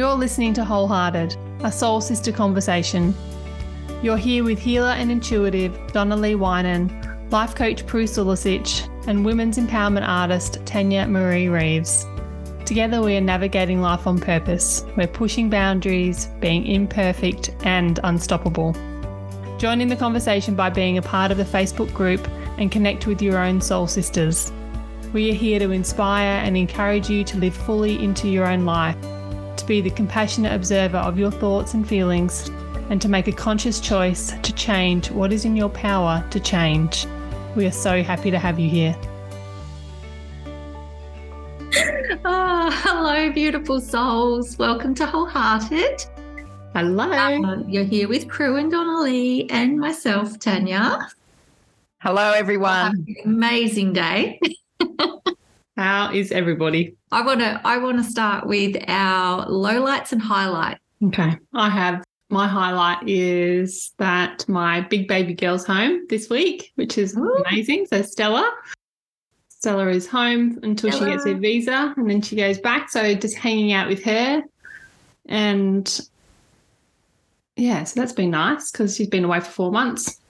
You're listening to Wholehearted, a Soul Sister Conversation. You're here with healer and intuitive Donna Lee Wynan, life coach Prue Sulecich, and women's empowerment artist Tanya Marie Reeves. Together we are navigating life on purpose. We're pushing boundaries, being imperfect and unstoppable. Join in the conversation by being a part of the Facebook group and connect with your own soul sisters. We are here to inspire and encourage you to live fully into your own life, to be the compassionate observer of your thoughts and feelings, and to make a conscious choice to change what is in your power to change. We are so happy to have you here. Oh, hello, beautiful souls. Welcome to Wholehearted. Hello. You're here with Prue and Donna Lee and myself, Tanya. Hello, everyone. Amazing day. How is everybody? I want to start with our lowlights and highlights. Okay. I have my highlight is that my big baby girl's home this week, which is amazing. So Stella is home until she gets her visa and then she goes back. So just hanging out with her. And yeah, so that's been nice because she's been away for 4 months.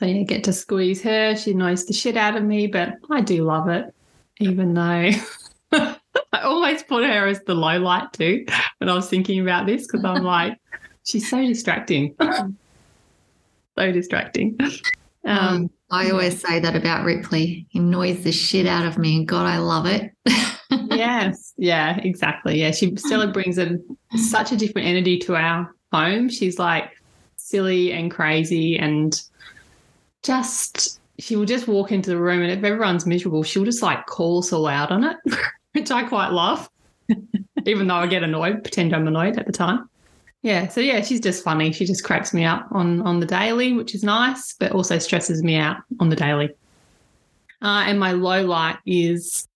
So yeah, get to squeeze her. She annoys the shit out of me, but I do love it. Even though I always put her as the low light too when I was thinking about this because I'm like, she's so distracting. So distracting. I always say that about Ripley. He annoys the shit out of me and God, I love it. Yes. Yeah, exactly. Yeah, Stella brings such a different energy to our home. She's like silly and crazy and just... she will just walk into the room and if everyone's miserable, she'll just like call us all out on it, which I quite love, even though I get annoyed, pretend I'm annoyed at the time. Yeah. So, yeah, she's just funny. She just cracks me up on the daily, which is nice, but also stresses me out on the daily. And my low light is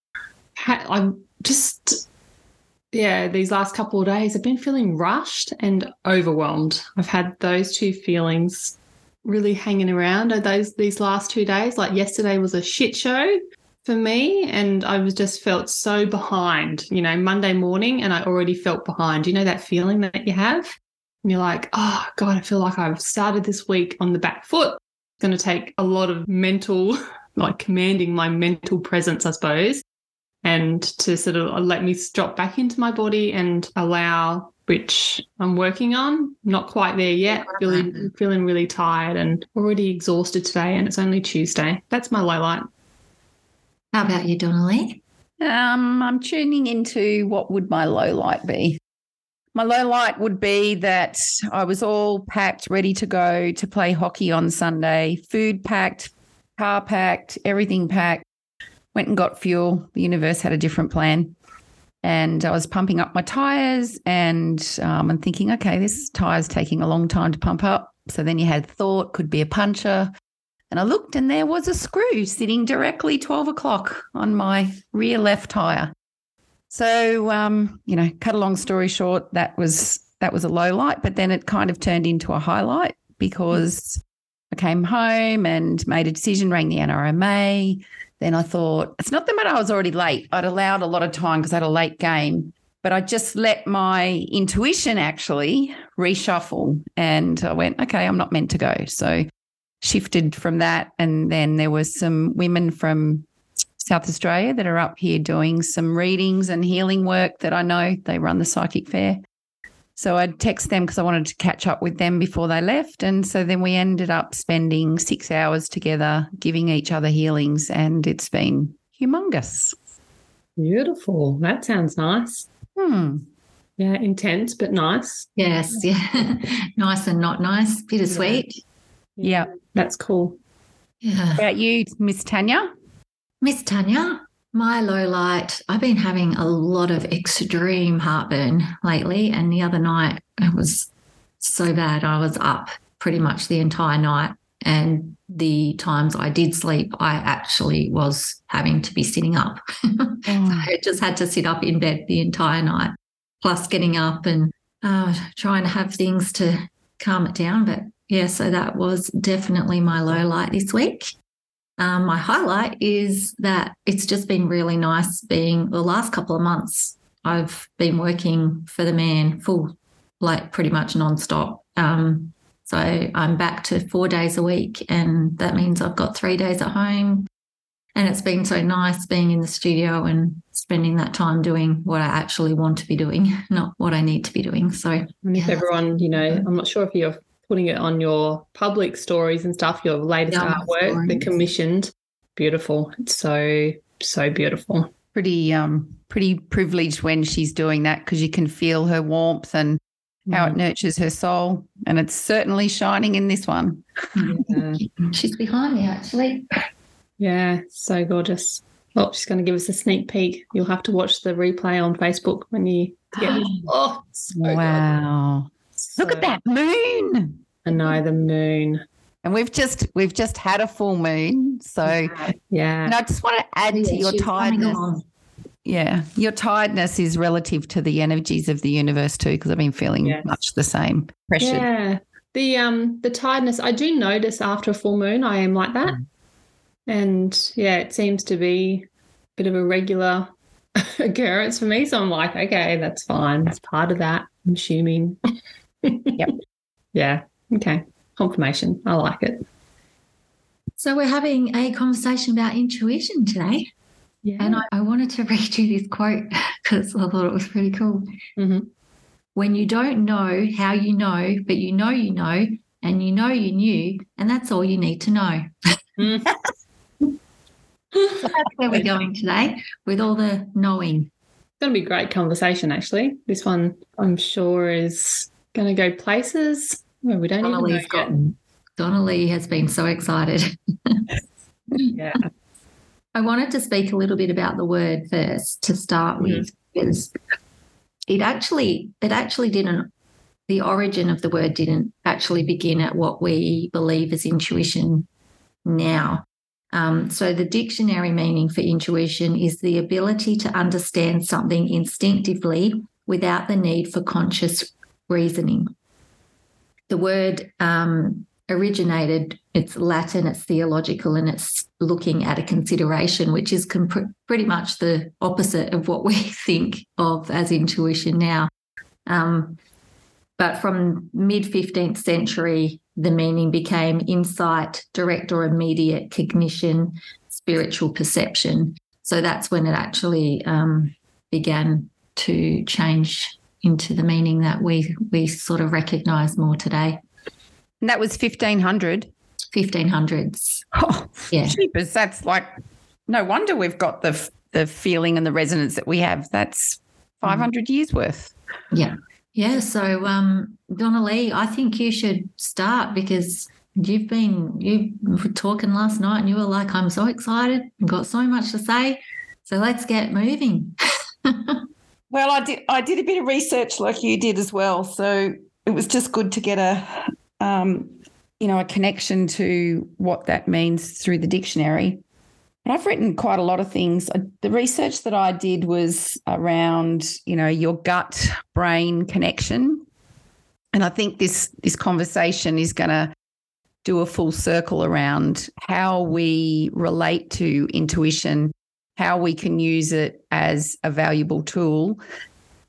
these last couple of days I've been feeling rushed and overwhelmed. I've had those two feelings really hanging around these last 2 days. Like yesterday was a shit show for me and I was just felt so behind, you know, Monday morning and I already felt behind. You know that feeling that you have? And you're like, oh, God, I feel like I've started this week on the back foot. It's going to take a lot of mental, like commanding my mental presence, I suppose, and to sort of let me drop back into my body and allow... which I'm working on, not quite there yet, feeling really tired and already exhausted today and it's only Tuesday. That's my low light. How about you, Donna Lee? I'm tuning into what would my low light be. My low light would be that I was all packed, ready to go to play hockey on Sunday, food packed, car packed, everything packed, went and got fuel. The universe had a different plan. And I was pumping up my tyres and thinking, okay, this tyre's taking a long time to pump up. So then you had thought, could be a puncture. And I looked and there was a screw sitting directly 12 o'clock on my rear left tyre. So, cut a long story short, that was a low light, but then it kind of turned into a highlight because I came home and made a decision, rang the NRMA. Then I thought, it's not the matter I was already late. I'd allowed a lot of time because I had a late game, but I just let my intuition actually reshuffle and I went, okay, I'm not meant to go. So shifted from that and then there were some women from South Australia that are up here doing some readings and healing work that I know. They run the Psychic Fair. So I'd text them because I wanted to catch up with them before they left. And so then we ended up spending 6 hours together, giving each other healings, and it's been humongous. Beautiful. That sounds nice. Yeah, intense but nice. Yes, yeah. Nice and not nice, bittersweet. Yeah. That's cool. Yeah. About you, Miss Tanya? Miss Tanya? My low light, I've been having a lot of extreme heartburn lately and the other night it was so bad. I was up pretty much the entire night and the times I did sleep, I actually was having to be sitting up. So I just had to sit up in bed the entire night, plus getting up and trying to have things to calm it down. But, yeah, so that was definitely my low light this week. My highlight is that it's just been really nice being the last couple of months. I've been working for the man full, like pretty much nonstop. So I'm back to 4 days a week, and that means I've got 3 days at home. And it's been so nice being in the studio and spending that time doing what I actually want to be doing, not what I need to be doing. So, and if everyone, you know, I'm not sure if you're putting it on your public stories and stuff, your latest artwork, stories. The commissioned, beautiful. It's so, so beautiful. Pretty privileged when she's doing that, because you can feel her warmth and how it nurtures her soul, and it's certainly shining in this one. Yeah. She's behind me, actually. Yeah, so gorgeous. Oh, she's going to give us a sneak peek. You'll have to watch the replay on Facebook when you get it. Oh, so wow. So, look at that moon. I know, the moon. And we've just had a full moon. So, yeah. And I just want to add to your tiredness. Yeah, your tiredness is relative to the energies of the universe too, because I've been feeling much the same pressure. Yeah, the tiredness, I do notice after a full moon I am like that. And, yeah, it seems to be a bit of a regular occurrence for me. So I'm like, okay, that's fine. It's part of that, I'm assuming. Yep. Yeah. Okay. Confirmation. I like it. So we're having a conversation about intuition today. Yeah. And I wanted to read you this quote because I thought it was pretty cool. Mm-hmm. When you don't know how you know, but you know, and you know you knew, and that's all you need to know. So that's where we're going today with all the knowing. It's going to be a great conversation, actually. This one, I'm sure, is going to go places where we don't even know. Donna Lee has been so excited. Yeah. I wanted to speak a little bit about the word first to start with, because it actually didn't. The origin of the word didn't actually begin at what we believe is intuition now. So the dictionary meaning for intuition is the ability to understand something instinctively without the need for conscious reasoning. The word originated, it's Latin, it's theological, and it's looking at a consideration, which is pretty much the opposite of what we think of as intuition now. But from mid-15th century, the meaning became insight, direct or immediate cognition, spiritual perception. So that's when it actually began to change into the meaning that we sort of recognise more today. And that was 1500? 1500s. Oh, yeah. Jeepers, that's like, no wonder we've got the feeling and the resonance that we have. That's 500 years worth. Yeah. Yeah, so Donna Lee, I think you should start, because you were talking last night and you were like, I'm so excited, I've got so much to say, so let's get moving. Well, I did a bit of research like you did as well, so it was just good to get a connection to what that means through the dictionary. And I've written quite a lot of things. The research that I did was around, your gut-brain connection. And I think this conversation is going to do a full circle around how we relate to intuition, how we can use it as a valuable tool,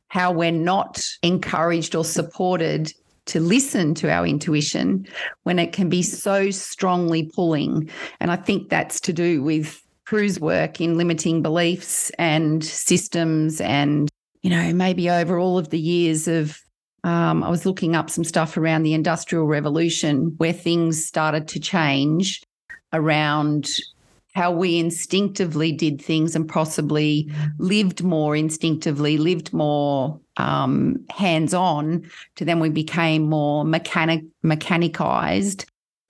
how we're not encouraged or supported to listen to our intuition when it can be so strongly pulling. And I think that's to do with Prue's work in limiting beliefs and systems, and, maybe over all of the years of, I was looking up some stuff around the Industrial Revolution where things started to change around how we instinctively did things and possibly lived more instinctively, lived more hands-on, to then we became more mechanicized.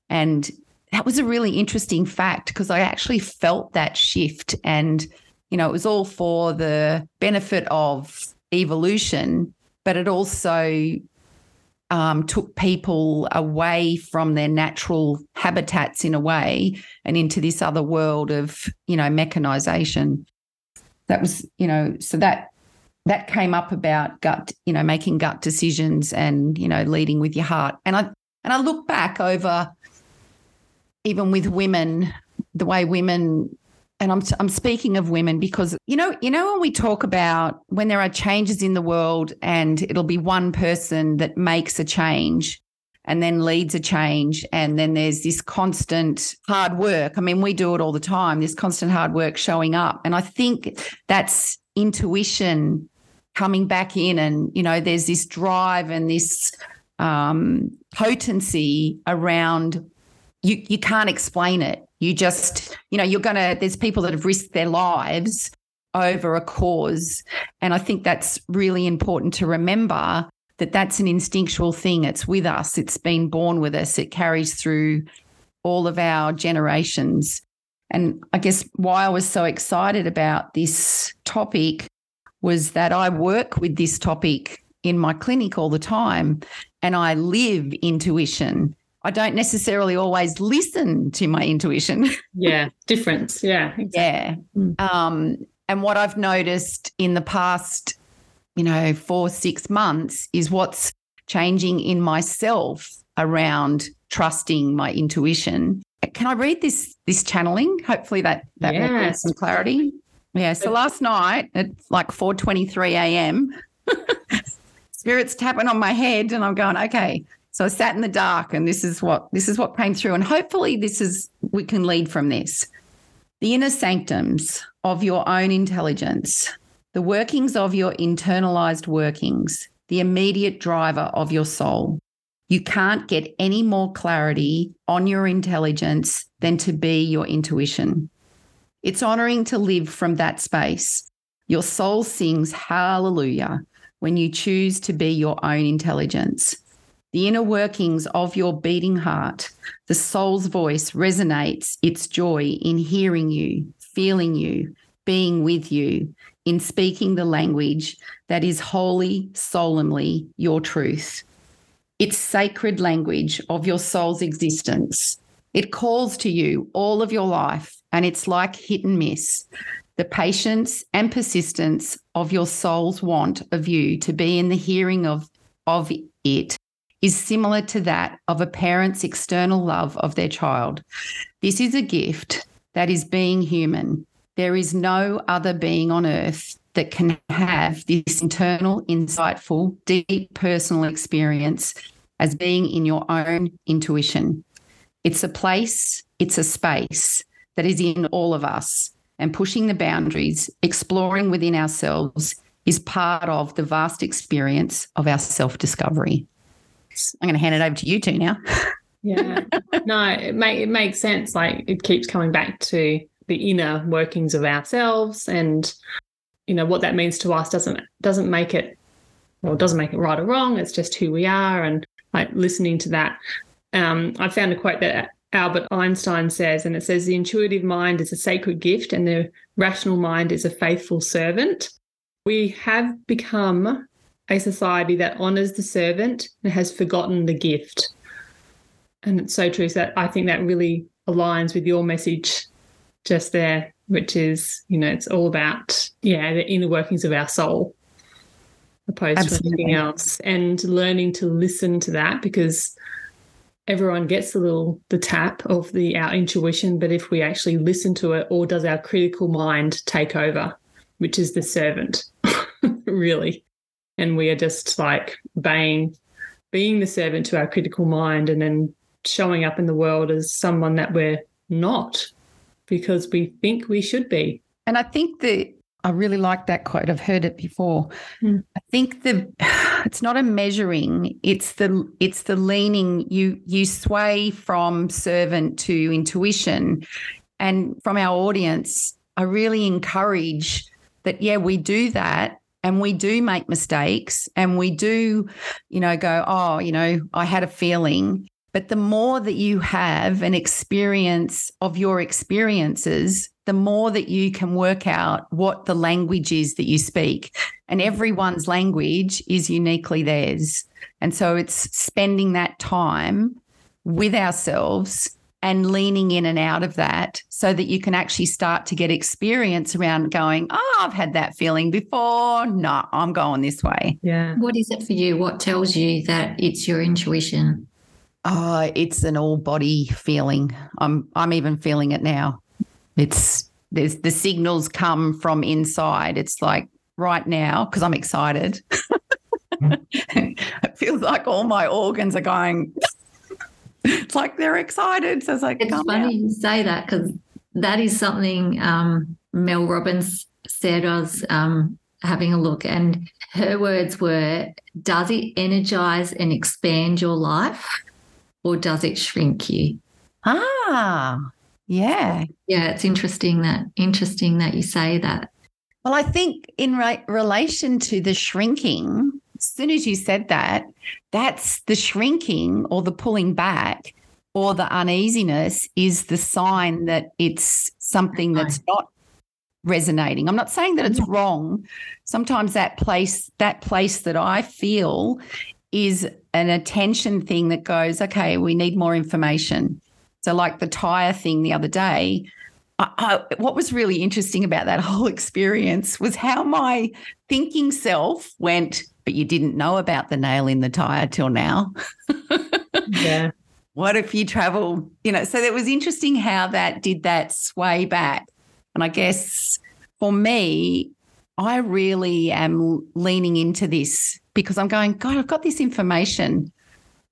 And that was a really interesting fact, because I actually felt that shift, and, it was all for the benefit of evolution, but it also took people away from their natural habitats in a way and into this other world of, mechanization. That was, so that came up about gut, making gut decisions and, leading with your heart. And I look back over even with women, the way women and I'm speaking of women because, you know, when we talk about when there are changes in the world and it'll be one person that makes a change and then leads a change, and then there's this constant hard work. I mean, we do it all the time, this constant hard work showing up. And I think that's intuition coming back in, and, you know, there's this drive and this potency around you can't explain it. You just, you know, there's people that have risked their lives over a cause. And I think that's really important to remember, that that's an instinctual thing. It's with us. It's been born with us. It carries through all of our generations. And I guess why I was so excited about this topic was that I work with this topic in my clinic all the time, and I live intuition. I don't necessarily always listen to my intuition. Yeah, difference. Yeah. Exactly. Yeah. And what I've noticed in the past, 4-6 months is what's changing in myself around trusting my intuition. Can I read this channeling? Hopefully that will give some clarity. Yeah. So last night at like 4:23 a.m., spirits tapping on my head, and I'm going, okay. So I sat in the dark, and this is what came through, and hopefully we can lead from this. The inner sanctums of your own intelligence, the workings of your internalized workings, the immediate driver of your soul. You can't get any more clarity on your intelligence than to be your intuition. It's honoring to live from that space. Your soul sings hallelujah when you choose to be your own intelligence. The inner workings of your beating heart, the soul's voice resonates its joy in hearing you, feeling you, being with you, in speaking the language that is wholly, solemnly your truth. It's sacred language of your soul's existence. It calls to you all of your life, and it's like hit and miss. The patience and persistence of your soul's want of you to be in the hearing of it is similar to that of a parent's external love of their child. This is a gift that is being human. There is no other being on earth that can have this internal, insightful, deep personal experience as being in your own intuition. It's a place, it's a space that is in all of us, and pushing the boundaries, exploring within ourselves is part of the vast experience of our self-discovery. I'm going to hand it over to you two now. Yeah. No, it makes sense. Like, it keeps coming back to the inner workings of ourselves, and, what that means to us doesn't make it, well, doesn't make it right or wrong. It's just who we are, and like listening to that. I found a quote that Albert Einstein says, and it says, the intuitive mind is a sacred gift and the rational mind is a faithful servant. We have become a society that honours the servant and has forgotten the gift. And it's so true. So I think that really aligns with your message just there, which is, it's all about, the inner workings of our soul opposed Absolutely. To anything else, and learning to listen to that, because everyone gets the tap of our intuition, but if we actually listen to it, or does our critical mind take over, which is the servant, really. And we are just like being the servant to our critical mind, and then showing up in the world as someone that we're not, because we think we should be. And I think I really like that quote. I've heard it before. Mm. I think it's not a measuring, it's the leaning. You sway from servant to intuition. And from our audience, I really encourage that, we do that. And we do make mistakes, and we do, go, oh, I had a feeling. But the more that you have an experience of your experiences, the more that you can work out what the language is that you speak. And everyone's language is uniquely theirs. And so it's spending that time with ourselves and leaning in and out of that, so that you can actually start to get experience around going, oh, I've had that feeling before. No, I'm going this way. Yeah. What is it for you? What tells you that it's your intuition? It's an all body feeling. I'm even feeling it now. It's there's the signals come from inside. It's like right now, because I'm excited, it feels like all my organs are going, it's like they're excited. So it's like, it's funny you say that, because that is something Mel Robbins said. I was having a look, and her words were, does it energize and expand your life, or does it shrink you? Ah, yeah. Yeah, it's interesting that you say that. Well, I think in relation to the shrinking, as soon as you said that, that's the shrinking or the pulling back or the uneasiness is the sign that it's something that's not resonating. I'm not saying that it's wrong. Sometimes that place that I feel is an attention thing that goes, okay, we need more information. So like the tire thing the other day, what was really interesting about that whole experience was how my thinking self went, but you didn't know about the nail in the tire till now. Yeah. What if you travel, so it was interesting how that did that sway back. And I guess for me, I really am leaning into this because I'm going, God, I've got this information.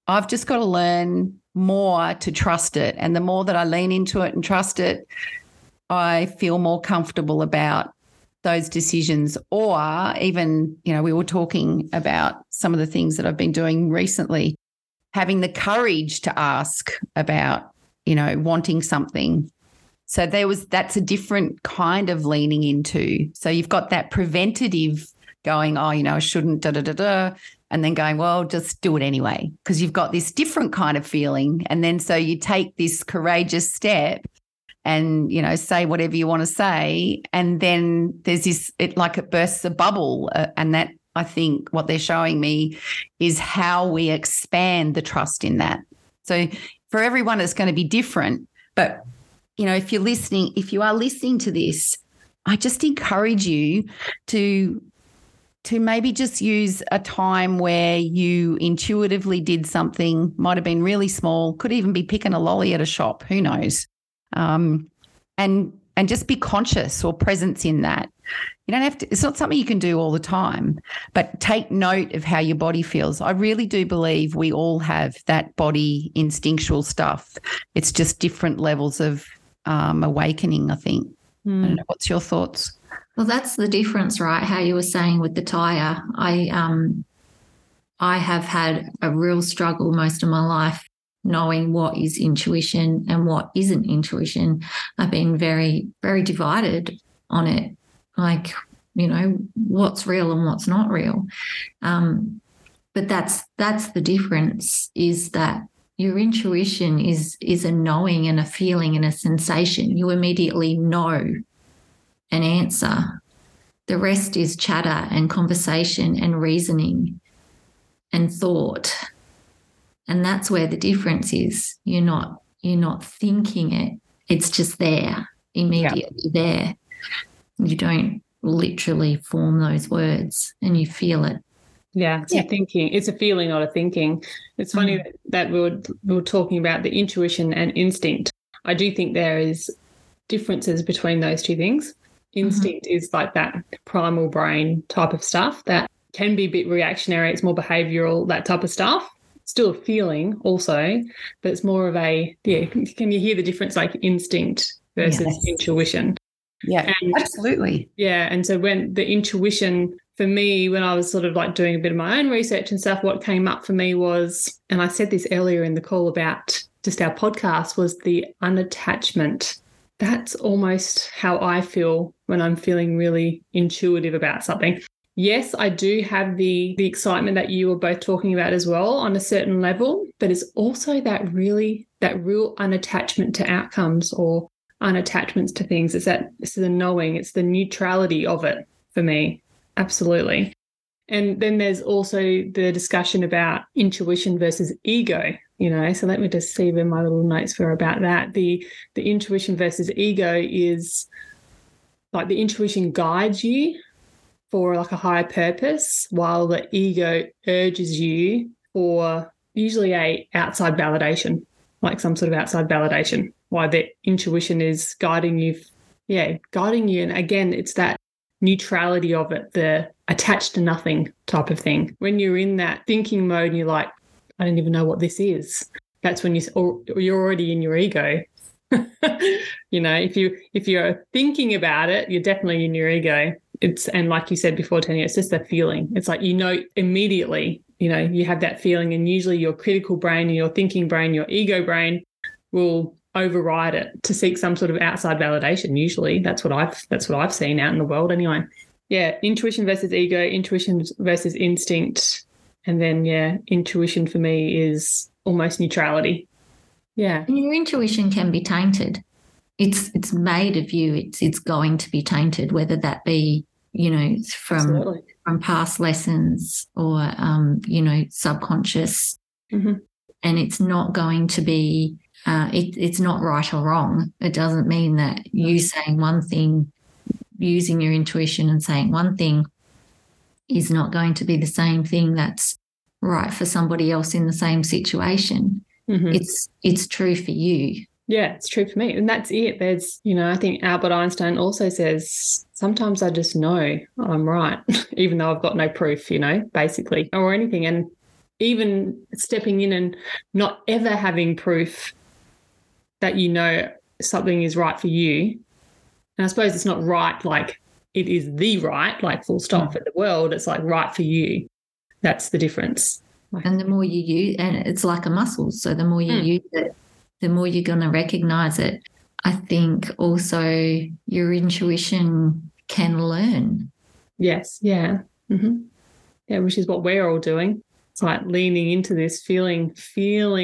I've just got to learn more to trust it. And the more that I lean into it and trust it, I feel more comfortable about those decisions. Or even, we were talking about some of the things that I've been doing recently, having the courage to ask about, wanting something. So that's a different kind of leaning into. So you've got that preventative going, I shouldn't, and then going, well, just do it anyway, because you've got this different kind of feeling. And then so you take this courageous step and, say whatever you want to say. And then there's this, it bursts a bubble. And that, I think, what they're showing me is how we expand the trust in that. So for everyone, it's going to be different. But, if you're listening, if you are listening to this, I just encourage you to maybe just use a time where you intuitively did something, might have been really small, could even be picking a lolly at a shop, who knows, and just be conscious or presence in that. You don't have to, it's not something you can do all the time, but take note of how your body feels. I really do believe we all have that body instinctual stuff. It's just different levels of awakening, I think. I don't know, what's your thoughts? Well, that's the difference, right? How you were saying with the tire. I have had a real struggle most of my life knowing what is intuition and what isn't intuition. I've been very, very divided on it. Like, what's real and what's not real. But that's the difference, is that your intuition is a knowing and a feeling and a sensation. You immediately know an answer. The rest is chatter and conversation and reasoning and thought, and that's where the difference is. You're not thinking it. It's just there, immediately. There, you don't literally form those words, and you feel it. It's a thinking. It's a feeling, not a thinking. It's funny that we were talking about the intuition and instinct. I do think there is differences between those two things. Instinct is like that primal brain type of stuff that can be a bit reactionary. It's more behavioural, that type of stuff. Still a feeling also, but it's more of a, can you hear the difference, like instinct versus intuition? Yeah, and, absolutely. Yeah, and so when the intuition, for me, when I was sort of like doing a bit of my own research and stuff, what came up for me was, and I said this earlier in the call about just our podcast, was the unattachment. That's almost how I feel when I'm feeling really intuitive about something. Yes, I do have the excitement that you were both talking about as well on a certain level, but it's also that real unattachment to outcomes or unattachments to things. It's that, this is a knowing, it's the neutrality of it for me. Absolutely. And then there's also the discussion about intuition versus ego. So let me just see where my little notes were about that. The intuition versus ego is like the intuition guides you for like a higher purpose, while the ego urges you for usually a outside validation, like some sort of outside validation, while the intuition is guiding you yeah, guiding you. And again, it's that neutrality of it, the attached to nothing type of thing. When you're in that thinking mode and you're like, I don't even know what this is, that's when you're already in your ego. You know, if you're thinking about it, you're definitely in your ego. It's, and like you said before, Tanya, it's just that feeling. It's like, you know, immediately, you know, you have that feeling, and usually your critical brain and your thinking brain, your ego brain will override it to seek some sort of outside validation. Usually that's what I've seen out in the world anyway. Yeah, intuition versus ego, intuition versus instinct. And then, yeah, intuition for me is almost neutrality. Yeah. Your intuition can be tainted. It's made of you. It's going to be tainted, whether that be, you know, from past lessons or, you know, subconscious. Mm-hmm. And it's not going to be, it's not right or wrong. It doesn't mean that you saying one thing, using your intuition and saying one thing is not going to be the same thing that's right for somebody else in the same situation. Mm-hmm. It's true for you. Yeah, it's true for me. And that's it. There's, you know, I think Albert Einstein also says, sometimes I just know I'm right, even though I've got no proof, you know, basically, or anything. And even stepping in and not ever having proof that you know something is right for you. And I suppose it's not right, like it is the right, like full stop for the world. It's like right for you. That's the difference. And the more you use, and it's like a muscle, so the more you use it, the more you're going to recognise it. I think also your intuition can learn. Yes, yeah. Mm-hmm. Yeah, which is what we're all doing. It's like leaning into this, feeling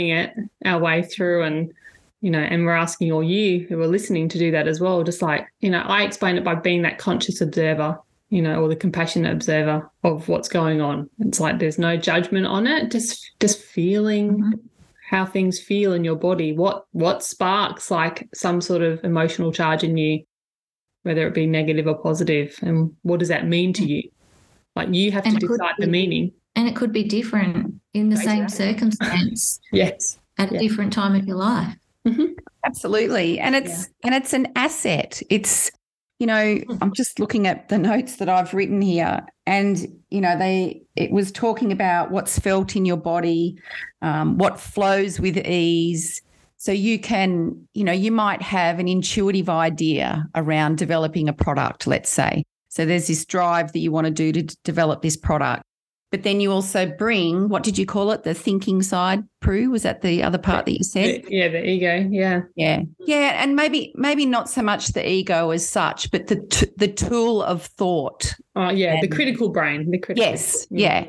it our way through, and, you know, and we're asking all you who are listening to do that as well. Just like, you know, I explain it by being that conscious observer, you know, or the compassionate observer of what's going on. It's like there's no judgment on it, just feeling how things feel in your body, what sparks like some sort of emotional charge in you, whether it be negative or positive, and what does that mean to you? Like you have to decide the meaning. And it could be different in the same circumstance. Yes. At a different time of your life. Mm-hmm. Absolutely. And it's an asset. It's, you know, I'm just looking at the notes that I've written here, and, you know, it was talking about what's felt in your body, what flows with ease. So you can, you know, you might have an intuitive idea around developing a product, let's say. So there's this drive that you want to do to develop this product. But then you also bring, what did you call it, the thinking side, Prue? Was that the other part that you said? Yeah, the ego, yeah. Yeah, yeah, and maybe not so much the ego as such, but the tool of thought. Oh, yeah, the critical brain. Yes, yeah.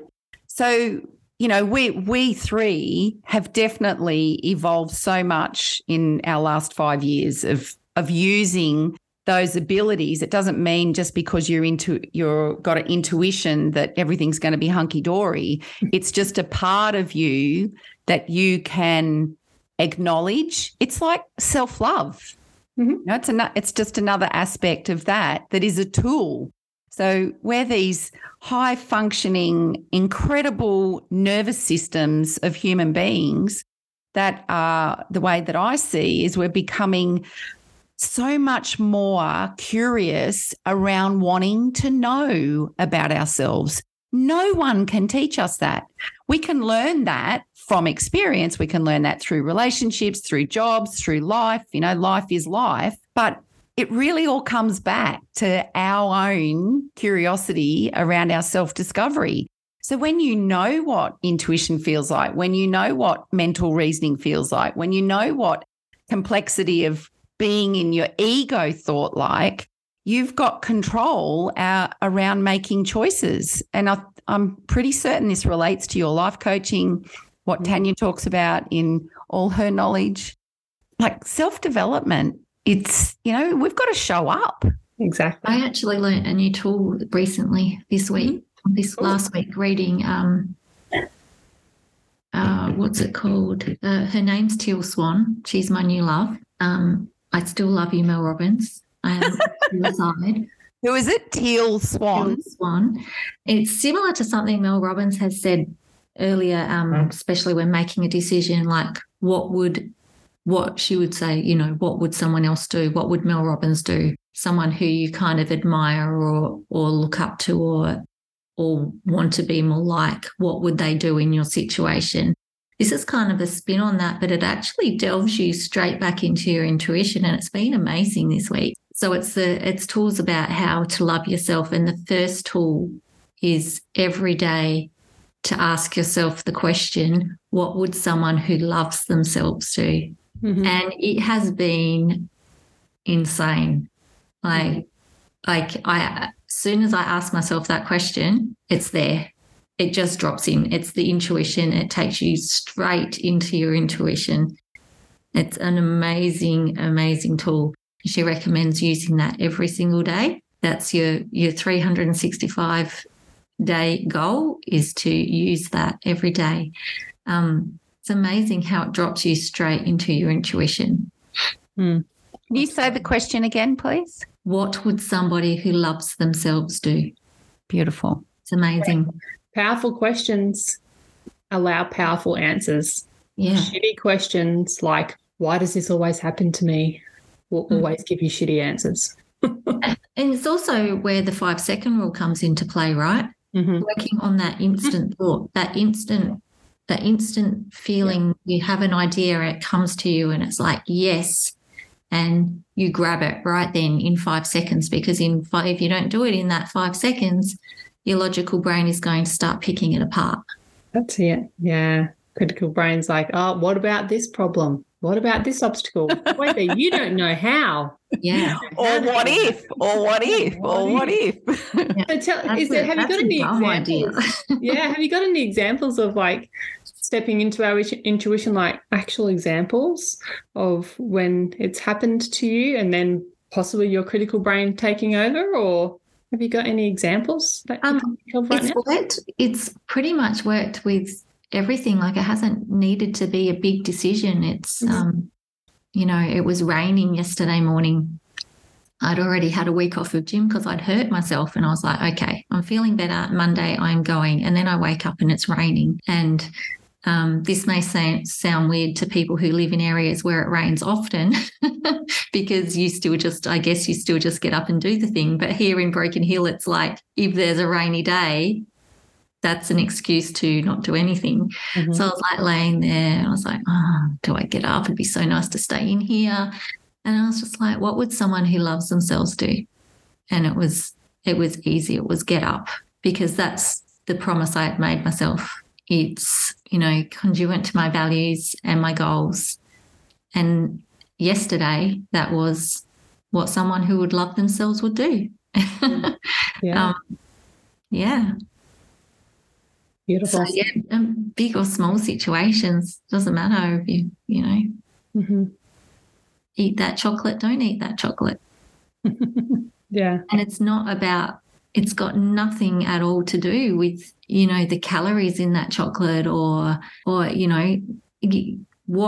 So, you know, we three have definitely evolved so much in our last 5 years of using those abilities. It doesn't mean just because you've got an intuition that everything's going to be hunky dory. It's just a part of you that you can acknowledge. It's like self love. Mm-hmm. You know, it's just another aspect of that is a tool. So we're these high functioning, incredible nervous systems of human beings that are, the way that I see is, we're becoming so much more curious around wanting to know about ourselves. No one can teach us that. We can learn that from experience. We can learn that through relationships, through jobs, through life. You know, life is life. But it really all comes back to our own curiosity around our self-discovery. So when you know what intuition feels like, when you know what mental reasoning feels like, when you know what complexity of being in your ego thought, like, you've got control around making choices. And I'm pretty certain this relates to your life coaching, what Tanya talks about in all her knowledge. Like self-development, it's, you know, we've got to show up. Exactly. I actually learned a new tool recently this week, last week, reading, what's it called? Her name's Teal Swan. She's my new love. I still love you, Mel Robbins. I am on side. Who is it? Teal Swan. Teal Swan. It's similar to something Mel Robbins has said earlier, especially when making a decision, like what she would say, you know, what would someone else do? What would Mel Robbins do? someone who you kind of admire or look up to or want to be more like, what would they do in your situation? This is kind of a spin on that, but it actually delves you straight back into your intuition, and it's been amazing this week. So it's tools about how to love yourself, and the first tool is every day to ask yourself the question, what would someone who loves themselves do? Mm-hmm. And it has been insane. Like I as soon as I ask myself that question, it's there. It just drops in. It's the intuition. It takes you straight into your intuition. It's an amazing, amazing tool. She recommends using that every single day. That's your 365-day goal, is to use that every day. It's amazing how it drops you straight into your intuition. Mm. Can you say the question again, please? What would somebody who loves themselves do? Beautiful. It's amazing. Powerful questions allow powerful answers. Yeah. Shitty questions like, why does this always happen to me, will always give you shitty answers. And it's also where the 5-second rule comes into play, right? Mm-hmm. Working on that instant thought, that instant feeling. Yeah. You have an idea, it comes to you and it's like, yes. And you grab it right then in 5 seconds, because if you don't do it in that 5 seconds, your logical brain is going to start picking it apart. That's it. Yeah. Critical brain's like, oh, what about this problem? What about this obstacle? Wait, but you don't know how. Yeah. Or what if? Yeah. So have you got any examples of, like, stepping into our intuition, like actual examples of when it's happened to you and then possibly your critical brain taking over? Or have you got any examples that you can think of right now? It's pretty much worked with everything. Like, it hasn't needed to be a big decision. It's, it was raining yesterday morning. I'd already had a week off of gym because I'd hurt myself, and I was like, okay, I'm feeling better. Monday I'm going. And then I wake up and it's raining. And this may sound weird to people who live in areas where it rains often because you still just get up and do the thing. But here in Broken Hill, it's like, if there's a rainy day, that's an excuse to not do anything. Mm-hmm. So I was like laying there and I was like, oh, do I get up? It'd be so nice to stay in here. And I was just like, what would someone who loves themselves do? And it was easy. It was get up, because that's the promise I had made myself. It's, congruent to my values and my goals. And yesterday, that was what someone who would love themselves would do. Yeah. Yeah. Beautiful. So, yeah, big or small situations, doesn't matter if you. Mm-hmm. Eat that chocolate, don't eat that chocolate. Yeah. And it's got nothing at all to do with, the calories in that chocolate or what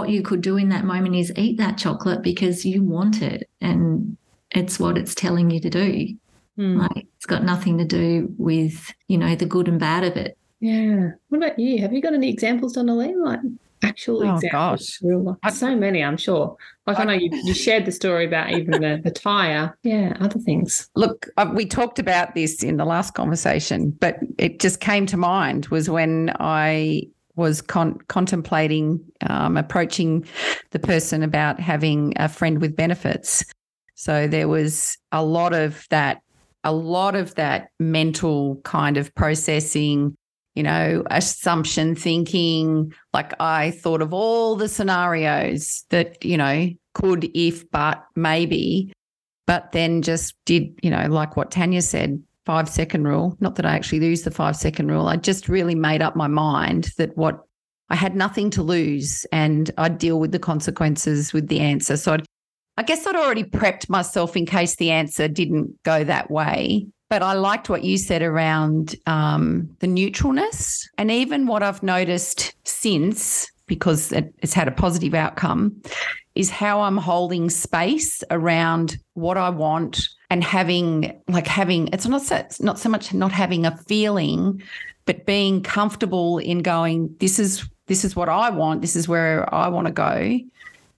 you could do in that moment is eat that chocolate because you want it and it's what it's telling you to do. Mm. Like, it's got nothing to do with, the good and bad of it. Yeah. What about you? Have you got any examples, Donna Lee? Like actual examples? Oh, gosh. So many, I'm sure. Like, I know you shared the story about even the tyre. Yeah, other things. Look, we talked about this in the last conversation, but it just came to mind was when I was contemplating approaching the person about having a friend with benefits. So there was a lot of that mental kind of processing, assumption thinking. Like, I thought of all the scenarios that, could, if, but, maybe, but then just did, like what Tanya said, 5-second rule. Not that I actually used the 5-second rule. I just really made up my mind that what I had nothing to lose and I'd deal with the consequences with the answer. So I guess I'd already prepped myself in case the answer didn't go that way. But I liked what you said around the neutralness, and even what I've noticed since, because it's had a positive outcome, is how I'm holding space around what I want and it's not so much not having a feeling, but being comfortable in going, this is what I want, this is where I want to go,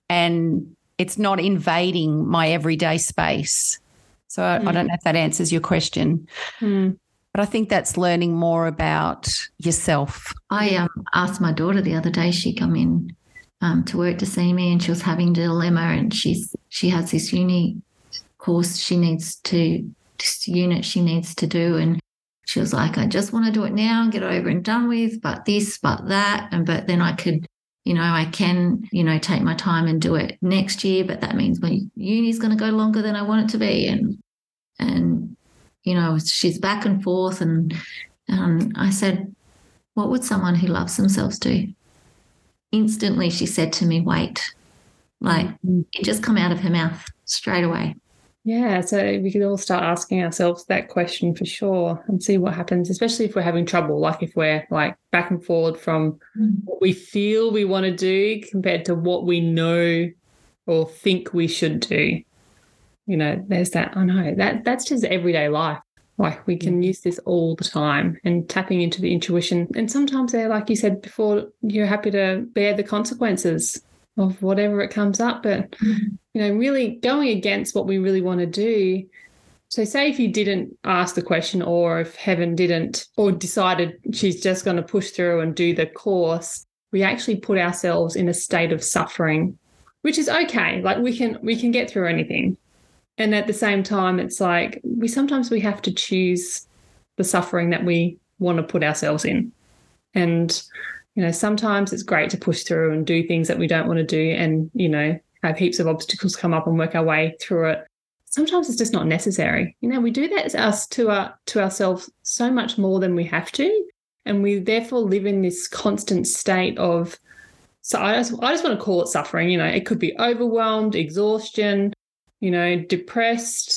and it's not invading my everyday space. So I don't know if that answers your question. Mm. But I think that's learning more about yourself. I asked my daughter the other day, she come in to work to see me, and she was having a dilemma, and she has this uni course she needs to do, and she was like, I just want to do it now and get it over and done with, but this, but that, and but then I could, I can take my time and do it next year, but that means my uni is going to go longer than I want it to be, and she's back and forth, and I said, what would someone who loves themselves do? Instantly she said to me, wait. Like, it just come out of her mouth straight away. Yeah, so we could all start asking ourselves that question for sure and see what happens, especially if we're having trouble, like if we're like back and forward from what we feel we want to do compared to what we know or think we should do. There's that, that's just everyday life. Like, we can use this all the time, and tapping into the intuition. And sometimes they're, like you said before, you're happy to bear the consequences of whatever it comes up, but really going against what we really want to do. So say if you didn't ask the question, or if Heaven didn't, or decided she's just going to push through and do the course, we actually put ourselves in a state of suffering, which is okay. Like, we can get through anything. And at the same time, it's like we sometimes have to choose the suffering that we want to put ourselves in. And sometimes it's great to push through and do things that we don't want to do, and, have heaps of obstacles come up and work our way through it. Sometimes it's just not necessary. We do that to ourselves so much more than we have to, and we therefore live in this constant state of, so I just want to call it suffering. It could be overwhelmed, exhaustion, depressed,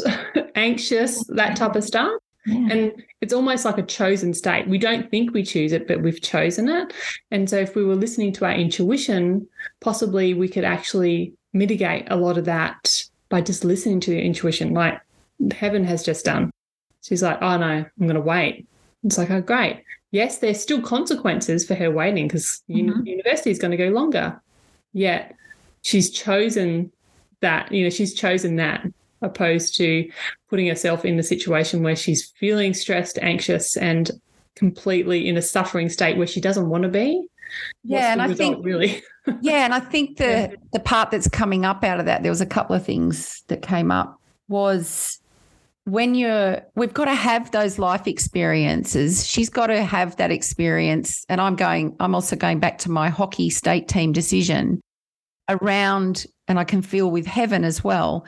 anxious, that type of stuff. Yeah. And it's almost like a chosen state. We don't think we choose it, but we've chosen it. And so if we were listening to our intuition, possibly we could actually mitigate a lot of that by just listening to the intuition, like Heaven has just done. She's like, oh, no, I'm going to wait. It's like, oh, great. Yes, there's still consequences for her waiting, because university is going to go longer. Yet she's chosen that, she's chosen that, opposed to putting herself in the situation where she's feeling stressed, anxious, and completely in a suffering state where she doesn't want to be. Yeah, and I think really. Yeah, and I think the part that's coming up out of that, there was a couple of things that came up, was we've got to have those life experiences. She's got to have that experience. And I'm also going back to my hockey state team decision around, and I can feel with Heaven as well.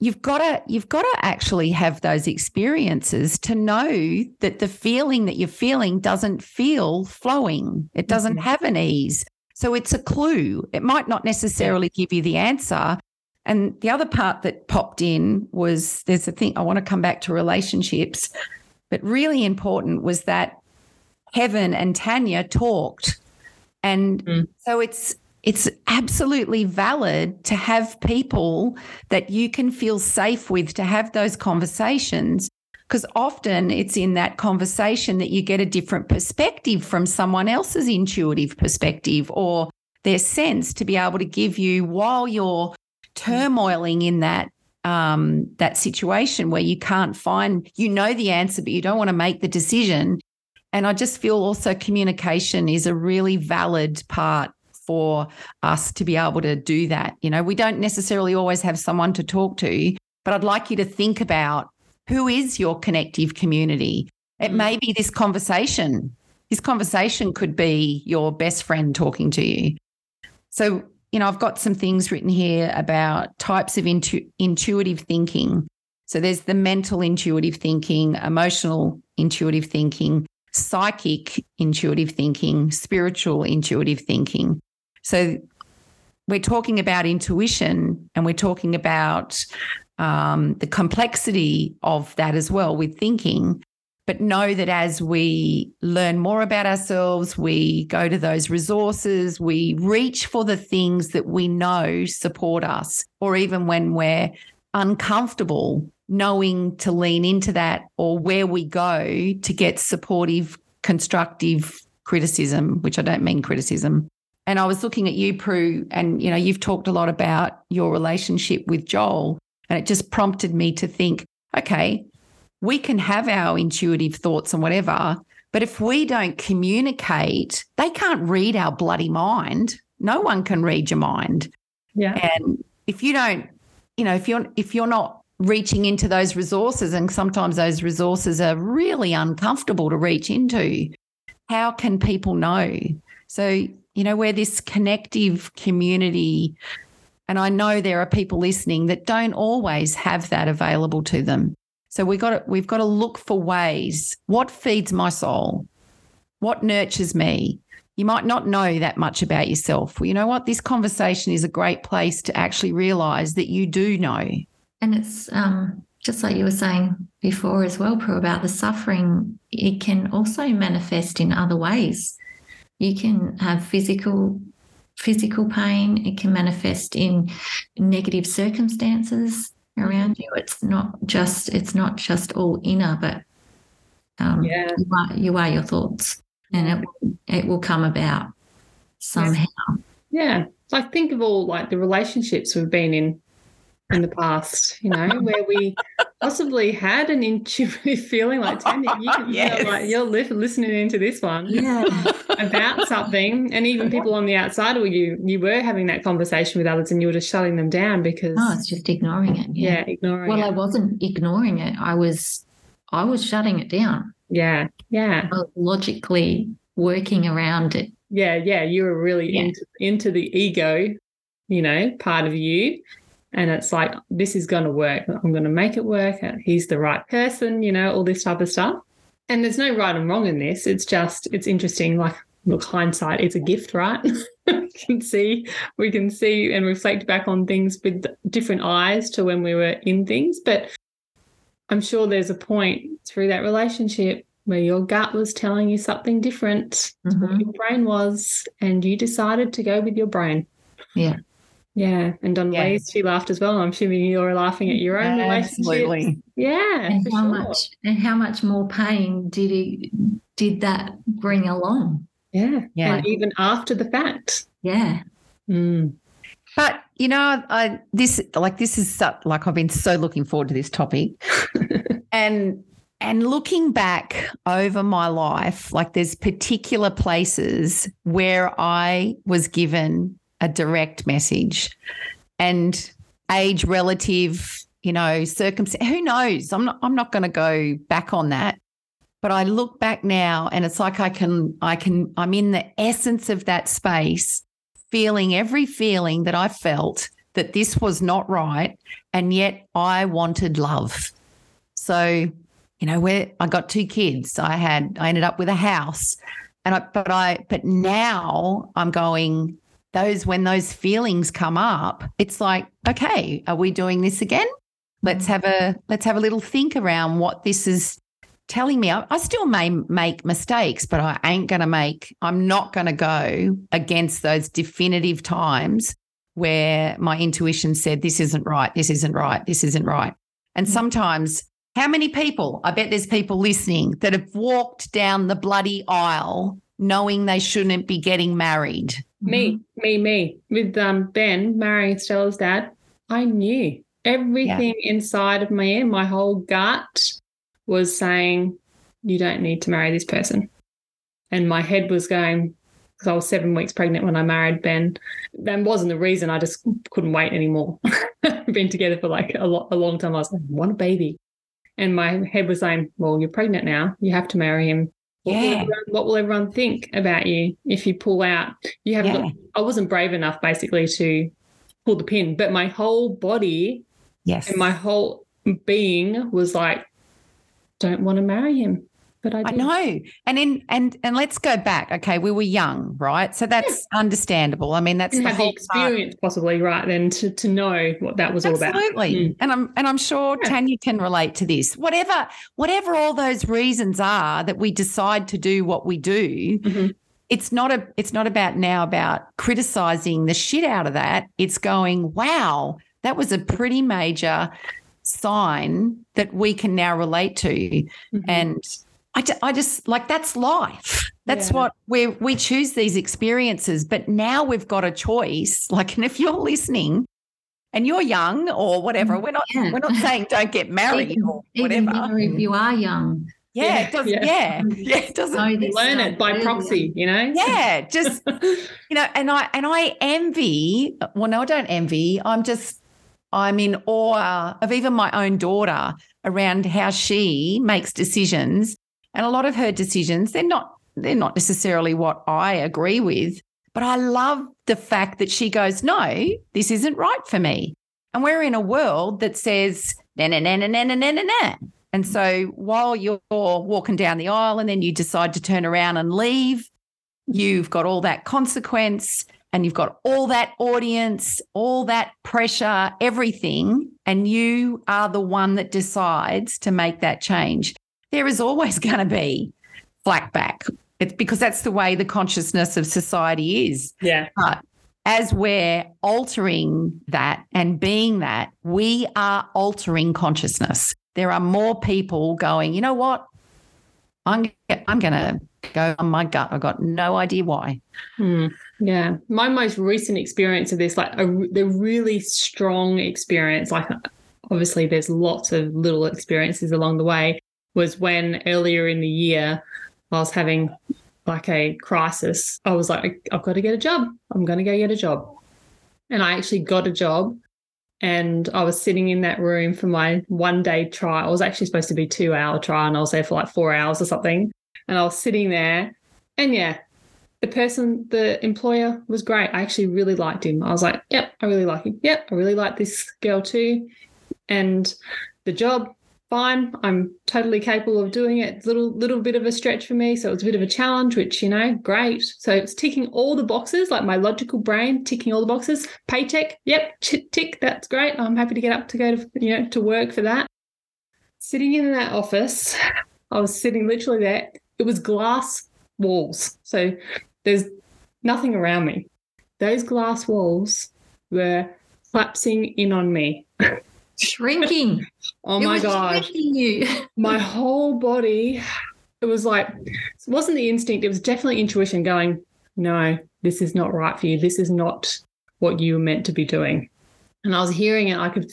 You've got to actually have those experiences to know that the feeling that you're feeling doesn't feel flowing. It doesn't have an ease. So it's a clue. It might not necessarily give you the answer. And the other part that popped in was, there's a thing, I want to come back to relationships, but really important was that Heaven and Tanya talked. And so it's absolutely valid to have people that you can feel safe with, to have those conversations, because often it's in that conversation that you get a different perspective from someone else's intuitive perspective or their sense to be able to give you while you're turmoiling in that that situation where you can't find, the answer, but you don't want to make the decision. And I just feel also communication is a really valid part for us to be able to do that. We don't necessarily always have someone to talk to, but I'd like you to think about, who is your connective community? It may be this conversation. This conversation could be your best friend talking to you. So, I've got some things written here about types of intuitive thinking. So there's the mental intuitive thinking, emotional intuitive thinking, psychic intuitive thinking, spiritual intuitive thinking. So we're talking about intuition, and we're talking about the complexity of that as well with thinking. But know that as we learn more about ourselves, we go to those resources, we reach for the things that we know support us, or even when we're uncomfortable, knowing to lean into that, or where we go to get supportive, constructive criticism, which I don't mean criticism. And I was looking at you, Prue, and, you've talked a lot about your relationship with Joel, and it just prompted me to think, okay, we can have our intuitive thoughts and whatever, but if we don't communicate, they can't read our bloody mind. No one can read your mind. Yeah. And if you don't, you know, if you're not reaching into those resources, and sometimes those resources are really uncomfortable to reach into, how can people know? So, you know, we're this connective community, and I know there are people listening that don't always have that available to them. So we've got to look for ways. What feeds my soul? What nurtures me? You might not know that much about yourself. Well, you know what? This conversation is a great place to actually realise that you do know. And it's just like you were saying before as well, Prue, about the suffering, it can also manifest in other ways. You can have physical pain. It can manifest in negative circumstances around you. It's not just all inner, but you are your thoughts, and it will come about somehow. Yeah. Like think of all like the relationships we've been in the past, you know, where we possibly had an intuitive feeling, like Tanya, you can feel like you're listening into this one about something, and even people on the outside, or you were having that conversation with others, and you were just shutting them down because it's just ignoring it. Yeah, ignoring. Well, I wasn't ignoring it. I was shutting it down. Yeah, yeah. I was logically working around it. Yeah, yeah. You were really into the ego, you know, part of you. And it's like, this is going to work. I'm going to make it work. He's the right person, you know, all this type of stuff. And there's no right and wrong in this. It's just, it's interesting. Like, look, hindsight, it's a gift, right? We can see and reflect back on things with different eyes to when we were in things. But I'm sure there's a point through that relationship where your gut was telling you something different to what your brain was, and you decided to go with your brain. Yeah. Yeah, and on ways she laughed as well. I'm assuming you're laughing at your own relationship. Absolutely. Yeah. And how much more pain did that bring along? Yeah. Yeah. And even after the fact. Yeah. Mm. But you know, I've been so looking forward to this topic. And looking back over my life, like there's particular places where I was given a direct message, and age, relative, you know, circumstance, who knows? I'm not going to go back on that, but I look back now and it's like I'm in the essence of that space, feeling every feeling that I felt that this was not right. And yet I wanted love. So, you know, where I got 2 kids, I ended up with a house, and but now I'm going, when those feelings come up, it's like, okay, are we doing this again? Let's have a little think around what this is telling me. I still may make mistakes, but I'm not going to go against those definitive times where my intuition said, this isn't right. And sometimes, how many people, I bet there's people listening that have walked down the bloody aisle knowing they shouldn't be getting married. Me. With Ben marrying Stella's dad, I knew everything inside of my ear. My whole gut was saying, you don't need to marry this person. And my head was going, because I was 7 weeks pregnant when I married Ben. That wasn't the reason. I just couldn't wait anymore. We've been together for like a long time. I was like, I want a baby. And my head was saying, well, you're pregnant now. You have to marry him. What will everyone think about you if you pull out? You haven't. I wasn't brave enough, basically, to pull the pin. But my whole body, and my whole being was like, don't want to marry him. But I do. I know. And let's go back. Okay, we were young, right? So that's understandable. I mean, that's the whole experience, possibly, right? Then to know what that was all about. Absolutely. Mm. And I'm sure Tanya can relate to this. Whatever all those reasons are that we decide to do what we do, it's not about now about criticizing the shit out of that. It's going, wow, that was a pretty major sign that we can now relate to, and I just like, that's life. That's what we choose these experiences, but now we've got a choice. Like, and if you're listening and you're young or whatever. We're not saying don't get married or whatever. Even if you are young. Yeah, it doesn't learn it by proxy, you know? Yeah, just and I envy, well, no, I don't envy. I'm in awe of even my own daughter around how she makes decisions. And a lot of her decisions, they're not necessarily what I agree with, but I love the fact that she goes, "No, this isn't right for me." And we're in a world that says, "Na na na na na na na na." And so while you're walking down the aisle and then you decide to turn around and leave, you've got all that consequence and you've got all that audience, all that pressure, everything, and you are the one that decides to make that change. There is always going to be flackback. It's because that's the way the consciousness of society is. Yeah. But as we're altering that and being that, we are altering consciousness. There are more people going, you know what, I'm going to go on my gut. I've got no idea why. Yeah. My most recent experience of this, like the really strong experience, like obviously there's lots of little experiences along the way, was when earlier in the year I was having like a crisis. I was like, I've got to get a job. I'm going to go get a job. And I actually got a job. And I was sitting in that room for my one-day trial. It was actually supposed to be a 2-hour trial, and I was there for like 4 hours or something. And I was sitting there, and yeah, the employer was great. I actually really liked him. I was like, yep, I really like him. Yep, I really like this girl too. And the job, fine. I'm totally capable of doing it. Little bit of a stretch for me, so it was a bit of a challenge, which, you know, great. So it's ticking all the boxes, like my logical brain ticking all the boxes. Paycheck, yep, tick, that's great. I'm happy to get up to go to, you know, to work for that. Sitting in that office, I was sitting literally there. It was glass walls, so there's nothing around me. Those glass walls were collapsing in on me. Shrinking. Oh my God. You. My whole body, it was like, it wasn't the instinct, it was definitely intuition going, no, this is not right for you. This is not what you were meant to be doing. And I was hearing it, I could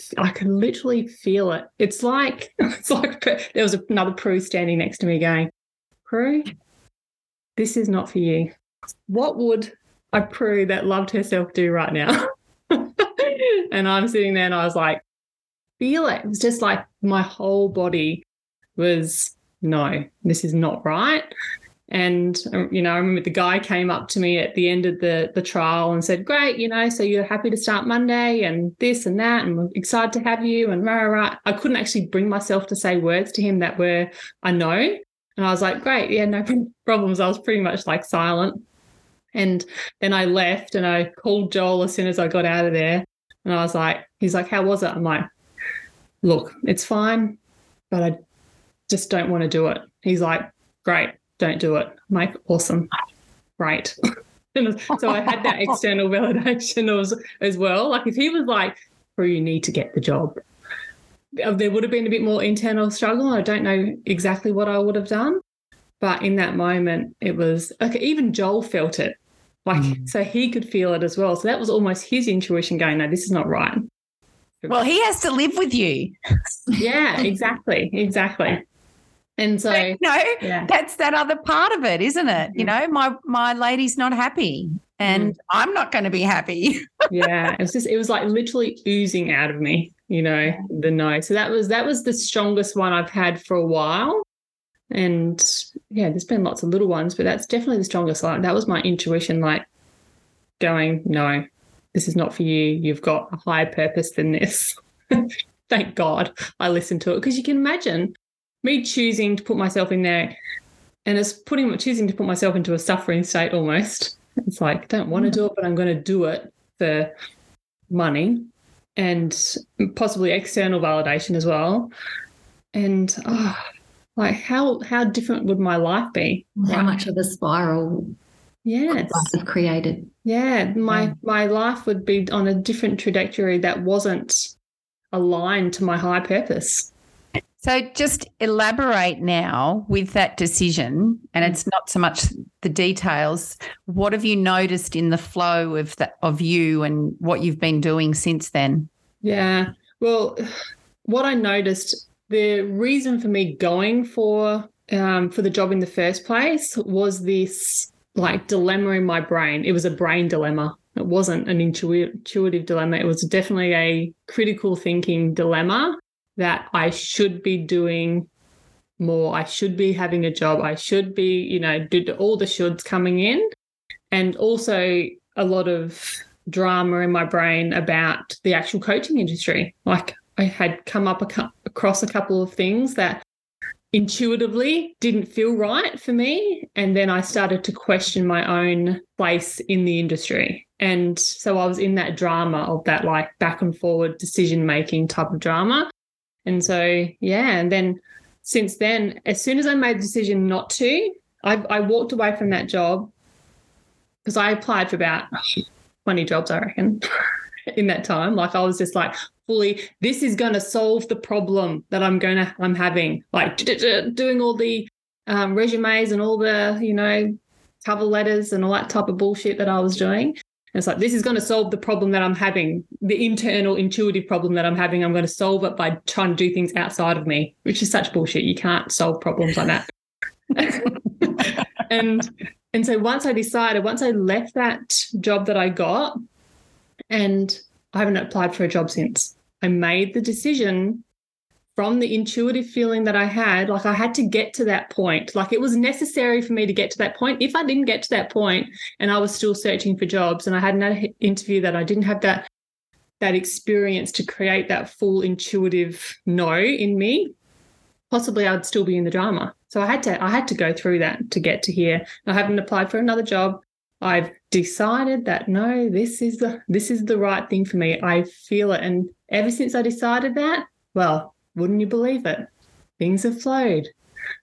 literally feel it. It's like there was another Prue standing next to me going, Prue, this is not for you. What would a Prue that loved herself do right now? And I'm sitting there and I was like, feel it. It was just like my whole body was, no, this is not right. And, you know, I remember the guy came up to me at the end of the trial and said, great, you know, so you're happy to start Monday and this and that and we're excited to have you and rah. I couldn't actually bring myself to say words to him that were a no. And I was like, great, yeah, no problems. I was pretty much like silent. And then I left and I called Joel as soon as I got out of there. And I was like, he's like, how was it? I'm like, look, it's fine, but I just don't want to do it. He's like, great, don't do it. I'm like, awesome, great. So I had that external validation as well. Like if he was like, Prue, you need to get the job, there would have been a bit more internal struggle. I don't know exactly what I would have done, but in that moment it was, okay, even Joel felt it. Like so he could feel it as well. So that was almost his intuition going, no, this is not right. Well, he has to live with you. Yeah, exactly. And so, you know, that's that other part of it, isn't it? Mm-hmm. You know, my lady's not happy and I'm not going to be happy. Yeah, it was like literally oozing out of me, you know, the no. So that was the strongest one I've had for a while. And yeah, there's been lots of little ones, but that's definitely the strongest one. That was my intuition, like going, no, this is not for you. You've got a higher purpose than this. Thank God I listened to it, because you can imagine me choosing to put myself in there, and it's choosing to put myself into a suffering state almost. It's like, I don't want to do it, but I'm going to do it for money and possibly external validation as well. And like how different would my life be? How much of a spiral? Yes, I've created. Yeah, my life would be on a different trajectory that wasn't aligned to my high purpose. So just elaborate now with that decision, and it's not so much the details. What have you noticed in the flow of you and what you've been doing since then? Yeah. Well, what I noticed, the reason for me going for the job in the first place was this like dilemma in my brain. It was a brain dilemma. It wasn't an intuitive dilemma. It was definitely a critical thinking dilemma that I should be doing more. I should be having a job. I should be, did all the shoulds coming in, and also a lot of drama in my brain about the actual coaching industry. Like I had come up across a couple of things that intuitively didn't feel right for me, and then I started to question my own place in the industry. And so I was in that drama of that like back and forward decision making type of drama. And so, yeah, and then since then, as soon as I made the decision not to, I walked away from that job, because I applied for about 20 jobs, I reckon, in that time. Like I was just like, fully, this is going to solve the problem that I'm having. Like doing all the resumes and all the, cover letters and all that type of bullshit that I was doing. And it's like, this is going to solve the problem that I'm having, the internal intuitive problem that I'm having. I'm going to solve it by trying to do things outside of me, which is such bullshit. You can't solve problems like that. And so once I left that job that I got, and I haven't applied for a job since, I made the decision from the intuitive feeling that I had. Like I had to get to that point. Like it was necessary for me to get to that point. If I didn't get to that point and I was still searching for jobs and I had no interview, that I didn't have that experience to create that full intuitive no in me, possibly I'd still be in the drama. So I had to go through that to get to here. I haven't applied for another job. I've decided that, no, this is the right thing for me. I feel it. And ever since I decided that, well, wouldn't you believe it? Things have flowed.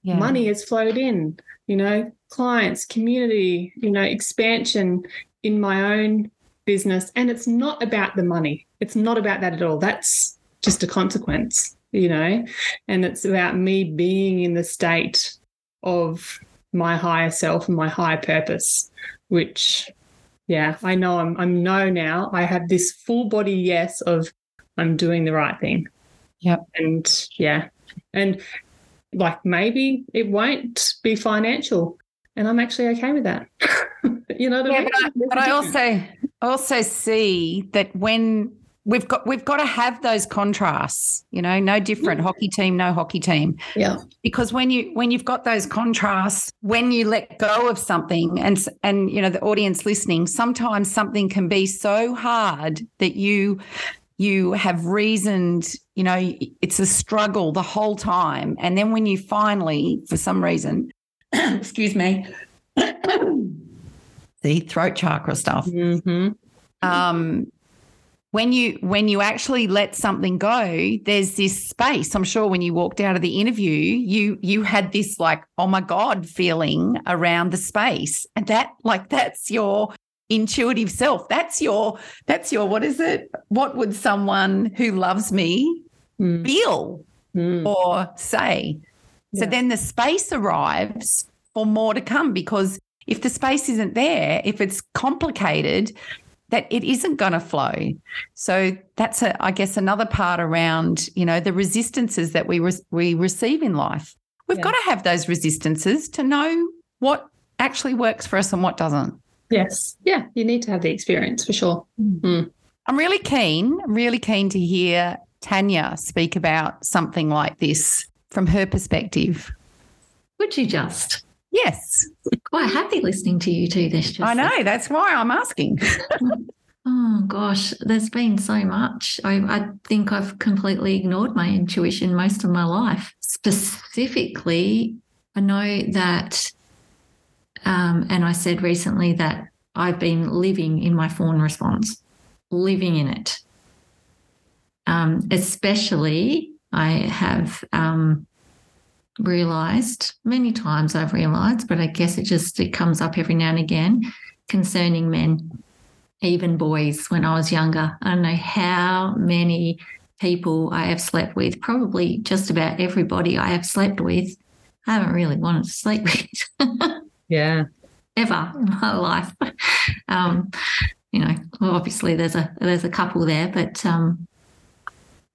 Yeah. Money has flowed in, clients, community, expansion in my own business. And it's not about the money. It's not about that at all. That's just a consequence, and it's about me being in the state of my higher self and my higher purpose, which, yeah, I know I'm no now. I have this full body yes of I'm doing the right thing. Yep. And, yeah, and like maybe it won't be financial, and I'm actually okay with that. I mean? But I also see that when we've got to have those contrasts, no different. Hockey team, no hockey team. Yeah. Because when you've got those contrasts, when you let go of something and the audience listening, sometimes something can be so hard that you have reasoned, it's a struggle the whole time. And then when you finally, for some reason, excuse me, the throat chakra stuff, when you actually let something go, there's this space. I'm sure when you walked out of the interview, you had this like, oh my God, feeling around the space. And that that's your intuitive self. That's your what is it? What would someone who loves me feel or say? Yeah. So then the space arrives for more to come, because if the space isn't there, if it's complicated, that it isn't going to flow. So that's another part around, the resistances that we receive in life. We've got to have those resistances to know what actually works for us and what doesn't. Yes. Yeah. You need to have the experience for sure. Mm. I'm really keen to hear Tanya speak about something like this from her perspective. Would you just? Yes. Quite happy listening to you two. This I know. That's why I'm asking. Oh, gosh. There's been so much. I think I've completely ignored my intuition most of my life. Specifically, I know that and I said recently that I've been living in my fawn response, living in it. Especially I have realised many times but I guess it comes up every now and again concerning men, even boys when I was younger. I don't know how many people I have slept with, probably just about everybody I have slept with, I haven't really wanted to sleep with. Yeah. Ever in my life. Obviously there's a couple there, but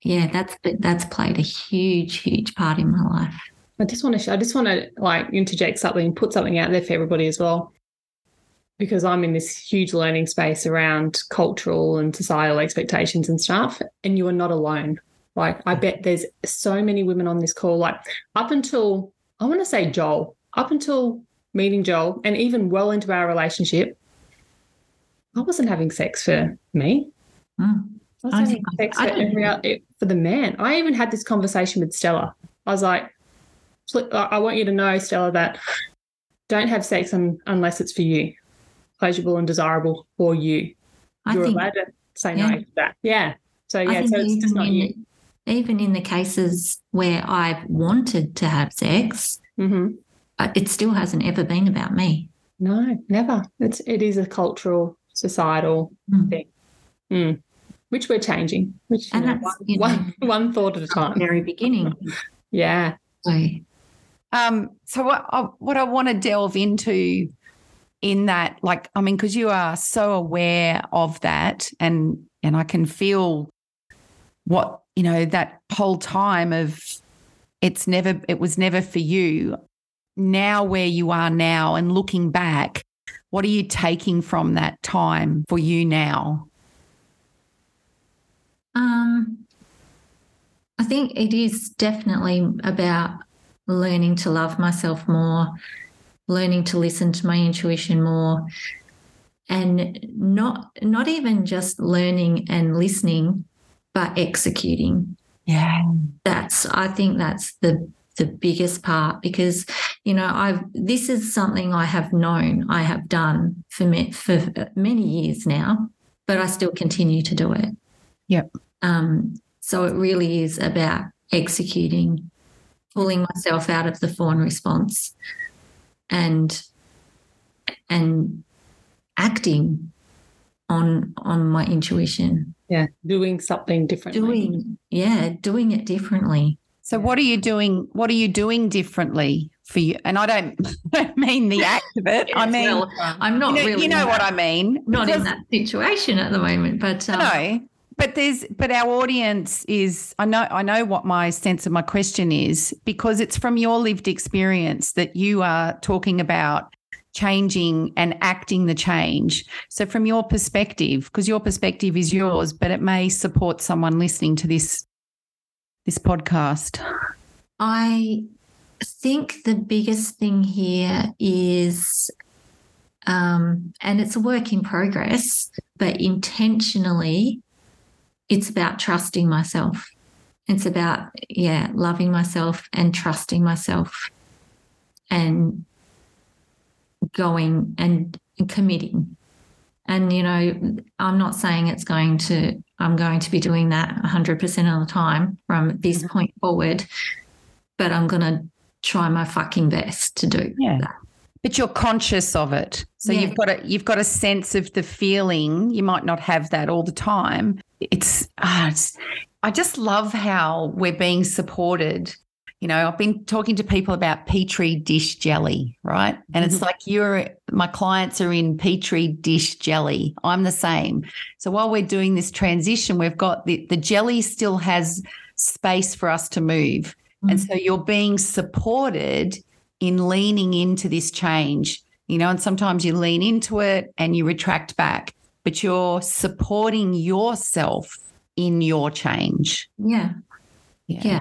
yeah, that's played a huge part in my life. I just want to like interject something, put something out there for everybody as well, because I'm in this huge learning space around cultural and societal expectations and stuff, and you are not alone. Like, I bet there's so many women on this call, like up until, I want to say Joel, up until meeting Joel and even well into our relationship, I wasn't having sex for me. Mm. I was having sex for the man. I even had this conversation with Stella. I was like, I want you to know, Stella, that don't have sex unless it's for you, pleasurable and desirable for you. You're allowed to say no to that. Yeah. So, yeah, so it's just not you. Even in the cases where I've wanted to have sex, mm-hmm. It still hasn't ever been about me. No, never. It is a cultural, societal thing, which we're changing, one thought at a time. At the very beginning. Yeah. So what I want to delve into in that, like, I mean, because you are so aware of that, and I can feel what, you know, that whole time of it was never for you. Now where you are now and looking back, what are you taking from that time for you now? I think it is definitely about learning to love myself more, learning to listen to my intuition more, and not even just learning and listening, but executing. Yeah. I think that's the biggest part, because, you know, this is something I have known I have done for many years now, but I still continue to do it. Yep. So it really is about executing, pulling myself out of the fawn response and acting on my intuition. Yeah, doing something differently. Doing it differently. So what are you doing? What are you doing differently for you? And I don't mean the act of it. Yes, I mean, well, I'm not, you know what I mean. Not in that situation at the moment, but no. But our audience is. I know what my sense of my question is, because it's from your lived experience that you are talking about changing and acting the change. So from your perspective, because your perspective is yours, but it may support someone listening to this podcast. I think the biggest thing here is, and it's a work in progress, but intentionally it's about trusting myself. It's about, loving myself and trusting myself and going and committing. And, you know, I'm not saying I'm going to be doing that 100% of the time from this point forward, but I'm going to try my fucking best to do that. But you're conscious of it. So you've got a sense of the feeling. You might not have that all the time. I just love how we're being supported. You know, I've been talking to people about Petri dish jelly, right? And it's like my clients are in Petri dish jelly. I'm the same. So while we're doing this transition, we've got the jelly still has space for us to move. Mm-hmm. And so you're being supported in leaning into this change, you know, and sometimes you lean into it and you retract back, but you're supporting yourself in your change. Yeah. Yeah. Yeah.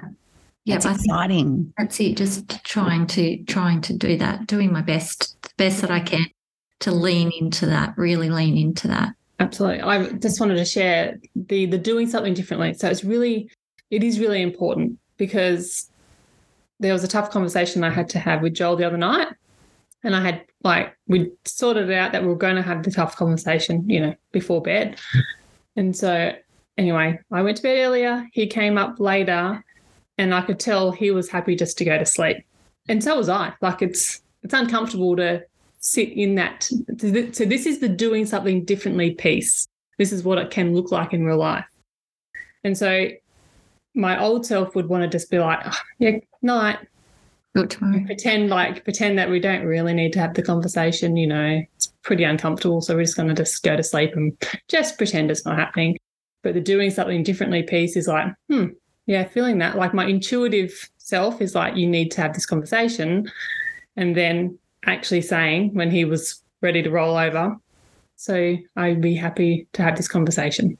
Yeah, that's exciting. That's it. Just trying to do that, doing my best, the best that I can to lean into that, really lean into that. Absolutely. I just wanted to share the doing something differently. So it is really important, because there was a tough conversation I had to have with Joel the other night, and we sorted it out that we were going to have the tough conversation, you know, before bed. And so anyway, I went to bed earlier. He came up later. And I could tell he was happy just to go to sleep. And so was I. Like, it's uncomfortable to sit in that. So this is the doing something differently piece. This is what it can look like in real life. And so my old self would want to just be like, oh, yeah, night. Good time. Pretend that we don't really need to have the conversation, you know. It's pretty uncomfortable, so we're just going to go to sleep and just pretend it's not happening. But the doing something differently piece is like, yeah, feeling that. Like my intuitive self is like, you need to have this conversation. And then actually saying when he was ready to roll over, so I'd be happy to have this conversation,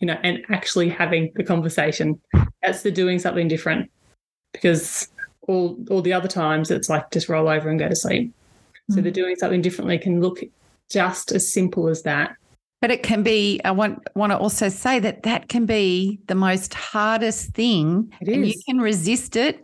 you know, and actually having the conversation. That's the doing something different, because all the other times it's like just roll over and go to sleep. So the doing something differently can look just as simple as that. But it can be, I want to also say that can be the most hardest thing. It is. And you can resist it.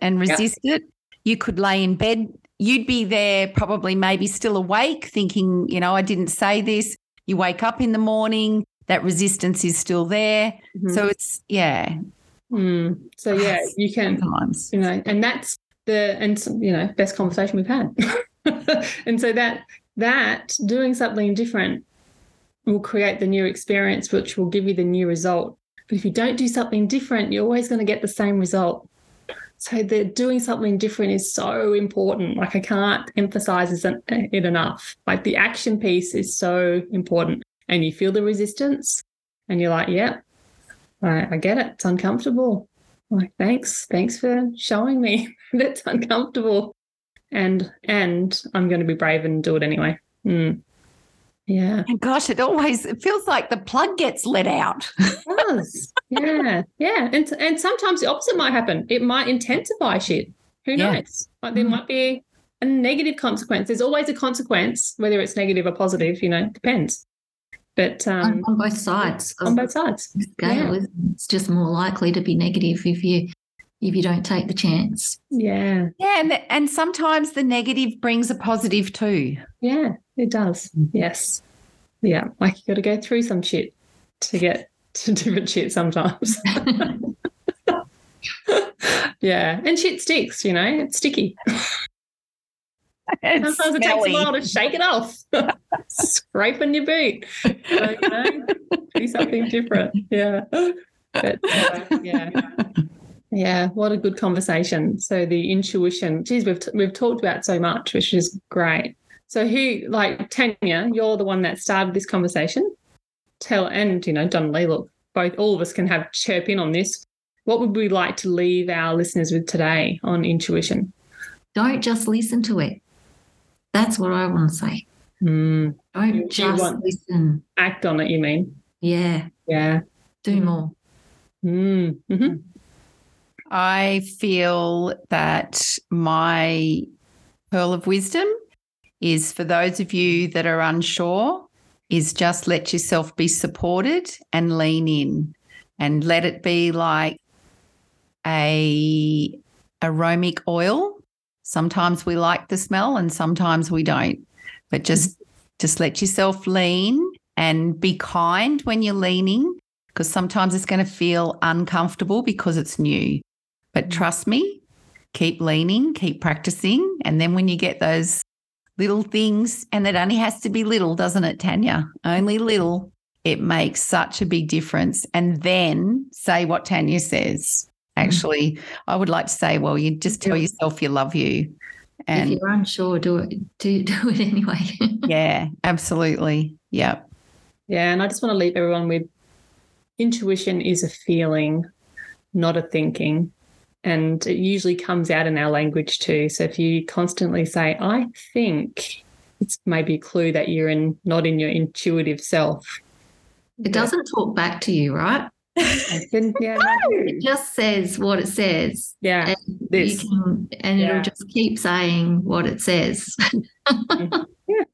You could lay in bed. You'd be there probably maybe still awake thinking, you know, I didn't say this. You wake up in the morning, that resistance is still there. Mm-hmm. So it's, yeah. Mm. So, yeah, you can, sometimes. You know, and that's best conversation we've had. And so that doing something different will create the new experience, which will give you the new result. But if you don't do something different, you're always going to get the same result. So the doing something different is so important. Like I can't emphasize it enough. Like the action piece is so important. And you feel the resistance and you're like, yep, yeah, I get it. It's uncomfortable. I'm like, thanks for showing me that it's uncomfortable. And I'm going to be brave and do it anyway. Mm. Yeah. And gosh, it feels like the plug gets let out. It does. Yeah. Yeah. And sometimes the opposite might happen. It might intensify shit. Who knows? Like there might be a negative consequence. There's always a consequence, whether it's negative or positive, you know, depends. But on both sides. On both sides. Scale, yeah. It's just more likely to be negative if you don't take the chance. Yeah. Yeah, and sometimes the negative brings a positive too. Yeah, it does. Yes. Yeah, like you got to go through some shit to get to different shit sometimes. Yeah, and shit sticks, you know, it's sticky. It's sometimes smelly. It takes a while to shake it off. Scraping your boot. So, you know, do something different. Yeah. But, yeah. Yeah, what a good conversation. So the intuition, geez, we've talked about so much, which is great. So who, like Tanya, you're the one that started this conversation. And, you know, Donna Lee, look, all of us can have chirp in on this. What would we like to leave our listeners with today on intuition? Don't just listen to it. That's what I want to say. Mm. Don't just listen. Act on it, you mean? Yeah. Yeah. Do more. Mm. Mm-hmm. I feel that my pearl of wisdom is for those of you that are unsure is just let yourself be supported and lean in and let it be like a aromatic oil. Sometimes we like the smell and sometimes we don't, but just let yourself lean and be kind when you're leaning, because sometimes it's going to feel uncomfortable because it's new. But trust me, keep leaning, keep practicing. And then when you get those little things, and it only has to be little, doesn't it, Tanya? Only little. It makes such a big difference. And then say what Tanya says. Actually, I would like to say, well, you just tell yourself you love you. And if you're unsure, do it anyway. Yeah, absolutely. Yeah. Yeah, and I just want to leave everyone with intuition is a feeling, not a thinking. And it usually comes out in our language too. So if you constantly say, I think, it's maybe a clue that you're not in your intuitive self. It doesn't talk back to you, right? It just says what it says. Yeah. And, it'll just keep saying what it says.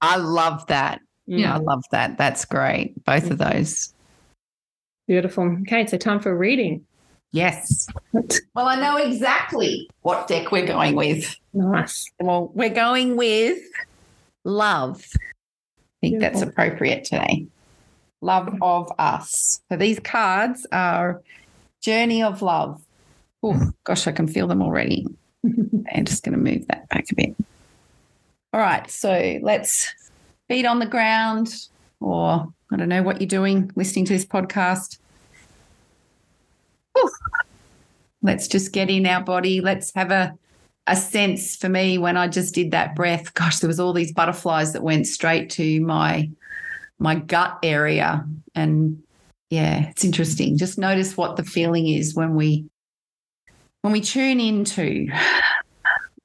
I love that. Yeah, I love that. That's great. Both of those. Beautiful. Okay, so time for a reading. Yes. Well, I know exactly what deck we're going with. Nice. Well, we're going with love. I think that's appropriate today. Love of us. So these cards are Journey of Love. Oh, gosh, I can feel them already. I'm just going to move that back a bit. All right, so let's feet on the ground, or I don't know what you're doing listening to this podcast. Ooh. Let's just get in our body. Let's have a sense. For me, when I just did that breath, gosh, there was all these butterflies that went straight to my gut area, and yeah, it's interesting. Just notice what the feeling is when we tune into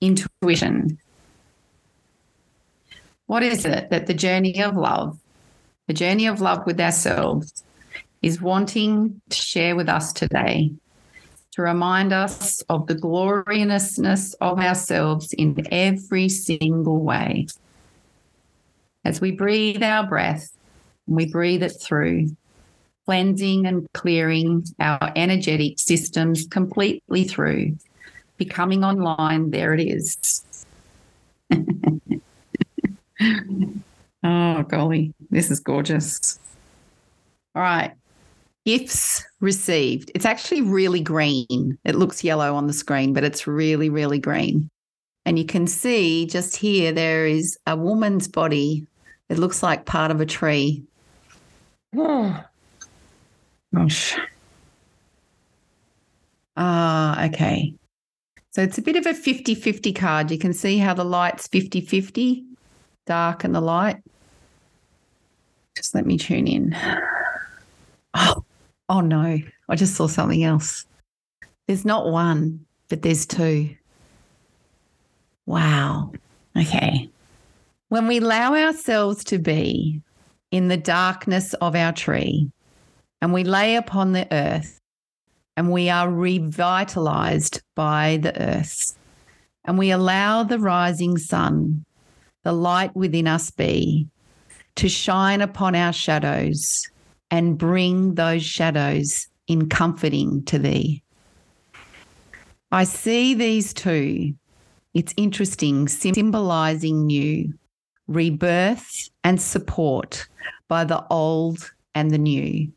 intuition. What is it that the journey of love with ourselves is wanting to share with us today, to remind us of the gloriousness of ourselves in every single way? As we breathe our breath, we breathe it through, cleansing and clearing our energetic systems completely through, becoming online. There it is. Oh, golly, this is gorgeous. All right. Gifts received. It's actually really green. It looks yellow on the screen, but it's really, really green. And you can see just here there is a woman's body. It looks like part of a tree. Oh, gosh. Ah, okay. So it's a bit of a 50-50 card. You can see how the light's 50-50, dark and the light. Just let me tune in. Oh, no, I just saw something else. There's not one, but there's two. Wow. Okay. When we allow ourselves to be in the darkness of our tree and we lay upon the earth and we are revitalized by the earth and we allow the rising sun, the light within us be, to shine upon our shadows and bring those shadows in comforting to thee. I see these two, it's interesting, symbolising new, rebirth and support by the old and the new.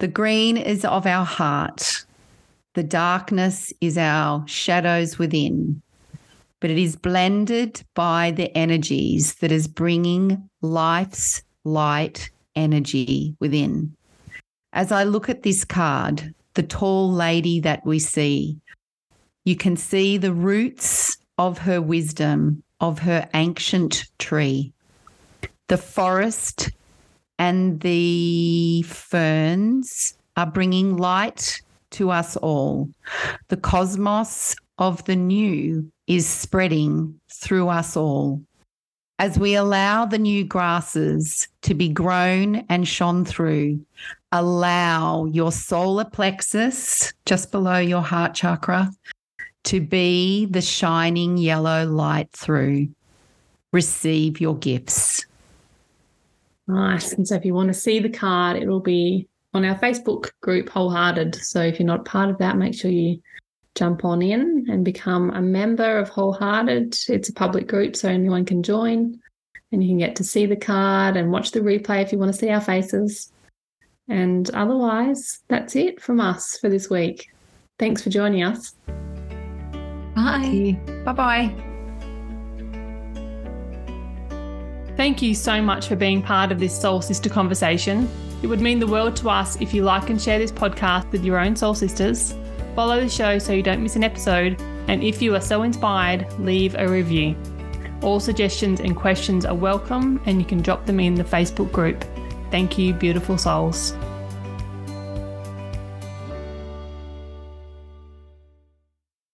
The green is of our heart. The darkness is our shadows within, but it is blended by the energies that is bringing life's light energy within. As I look at this card, the tall lady that we see, you can see the roots of her wisdom, of her ancient tree, the forest and the ferns are bringing light to us all. The cosmos of the new is spreading through us all. As we allow the new grasses to be grown and shone through, allow your solar plexus just below your heart chakra to be the shining yellow light through. Receive your gifts. Nice. And so if you want to see the card, it will be on our Facebook group, Wholehearted. So if you're not part of that, make sure you jump on in and become a member of Wholehearted. It's a public group, so anyone can join, and you can get to see the card and watch the replay if you want to see our faces. And otherwise, that's it from us for this week. Thanks for joining us. Bye. Bye-bye. Thank you so much for being part of this Soul Sister conversation. It would mean the world to us if you like and share this podcast with your own soul sisters. Follow the show so you don't miss an episode, and if you are so inspired, leave a review. All suggestions and questions are welcome, and you can drop them in the Facebook group. Thank you, beautiful souls.